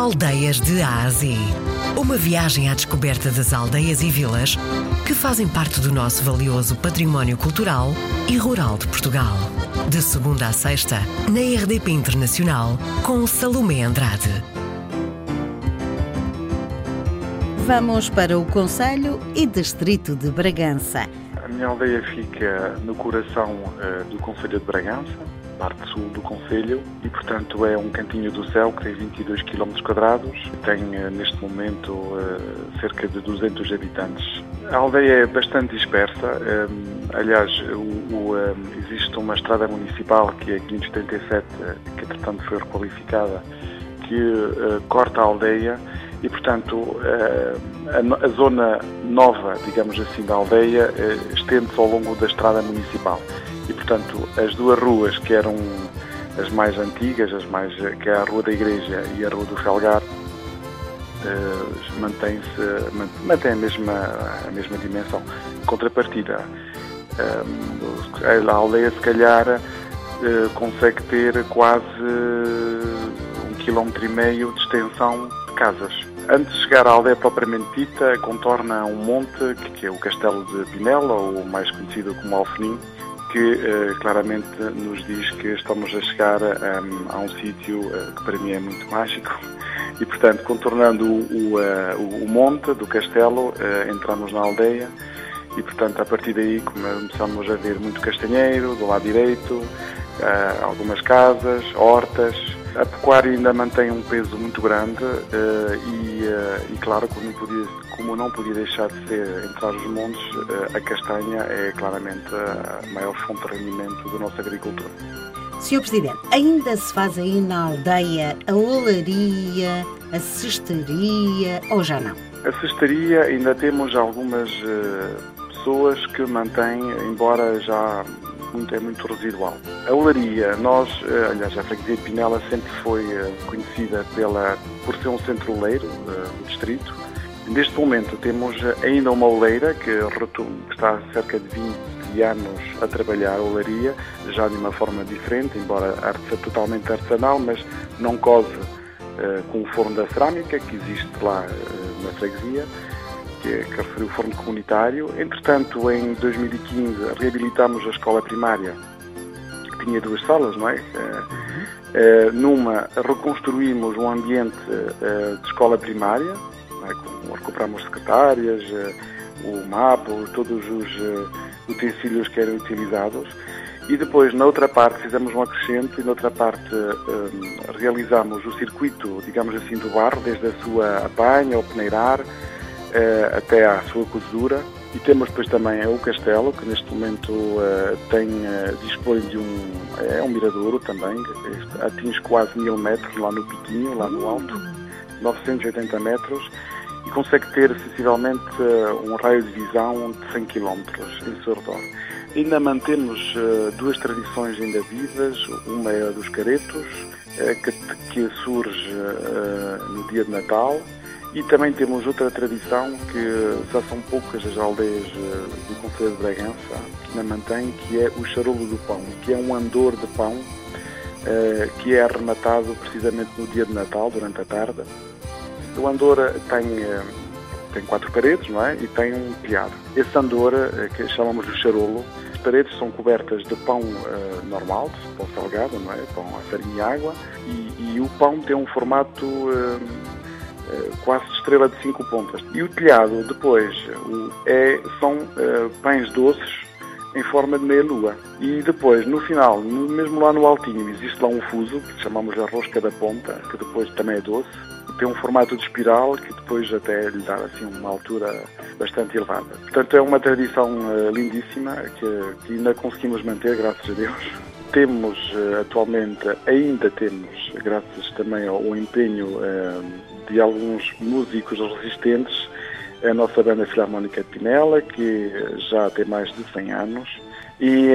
Aldeias de Ásia. Uma viagem à descoberta das aldeias e vilas que fazem parte do nosso valioso património cultural e rural de Portugal. De segunda a sexta, na RDP Internacional, com Salomé Andrade. Vamos para o Concelho e Distrito de Bragança. A minha aldeia fica no coração do Concelho de Bragança, parte sul do concelho, e portanto é um cantinho do céu que tem 22 km², tem neste momento cerca de 200 habitantes. A aldeia é bastante dispersa, aliás existe uma estrada municipal que é 537, que entretanto foi requalificada, que corta a aldeia e portanto a zona nova, digamos assim, da aldeia estende-se ao longo da estrada municipal. E, portanto, as duas ruas que eram as mais antigas, que é a Rua da Igreja e a Rua do Felgar, mantém a mesma dimensão. Em contrapartida, a aldeia, se calhar, consegue ter quase 1,5 km de extensão de casas. Antes de chegar à aldeia propriamente dita, contorna um monte, que é o Castelo de Pinela, ou mais conhecido como Alfenim, que claramente nos diz que estamos a chegar a um sítio que para mim é muito mágico. E, portanto, contornando o monte do castelo, entramos na aldeia e, portanto, a partir daí começamos a ver muito castanheiro do lado direito, algumas casas, hortas. A pecuária ainda mantém um peso muito grande e claro, como não podia deixar de ser entre os montes, a castanha é claramente a maior fonte de rendimento da nossa agricultura. Senhor Presidente, ainda se faz aí na aldeia a olaria, a cestaria ou já não? A cestaria ainda temos algumas pessoas que mantêm, embora já é muito residual. A olaria, aliás, a freguesia de Pinela sempre foi conhecida por ser um centro oleiro do distrito. Neste momento temos ainda uma oleira que está há cerca de 20 anos a trabalhar a olaria, já de uma forma diferente, embora totalmente artesanal, mas não cose com o forno da cerâmica que existe lá na freguesia, que referiu o forno comunitário. Entretanto, em 2015, reabilitámos a escola primária, que tinha duas salas, não é? Numa, reconstruímos um ambiente de escola primária, não é? Recuperámos secretárias, o mapa, todos os utensílios que eram utilizados. E depois, na outra parte, fizemos um acrescento e, na outra parte, realizámos o circuito, digamos assim, do barro, desde a sua apanha ao peneirar, até à sua cozedura. E temos depois também o castelo, que neste momento dispõe de um miradouro também, atinge quase 1.000 metros lá no piquinho, lá no alto, 980 metros, e consegue ter sensivelmente um raio de visão de 100 km em seu redor. Ainda mantemos duas tradições ainda vivas, uma é a dos caretos, que surge no dia de Natal. E também temos outra tradição que já são poucas as aldeias do Concelho de Bragança que ainda mantém, que é o charolo do pão, que é um andor de pão que é arrematado precisamente no dia de Natal, durante a tarde. O andor tem 4 paredes, não é? E tem um telhado. Esse andor, que chamamos de charolo, as paredes são cobertas de pão normal, pão salgado, não é? Pão a farinha e água. E o pão tem um formato quase estrela de 5 pontas. E o telhado, depois, são pães doces em forma de meia-lua. E depois, no final, mesmo lá no altinho, existe lá um fuso, que chamamos de rosca da ponta, que depois também é doce. Tem um formato de espiral que depois até lhe dá assim, uma altura bastante elevada. Portanto, é uma tradição lindíssima que ainda conseguimos manter, graças a Deus. Atualmente, graças também ao empenho de alguns músicos resistentes, a nossa banda filarmónica de Pinela, que já tem mais de 100 anos, e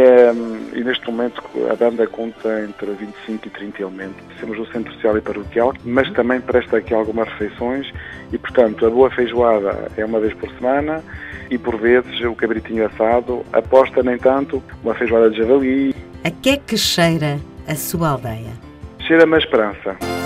neste momento a banda conta entre 25 e 30 elementos. Temos o centro social e paroquial, mas também presta aqui algumas refeições e, portanto, a boa feijoada é uma vez por semana e, por vezes, o cabritinho assado, aposta, nem tanto, uma feijoada de javali. A que é que cheira a sua aldeia? Cheira-me a esperança.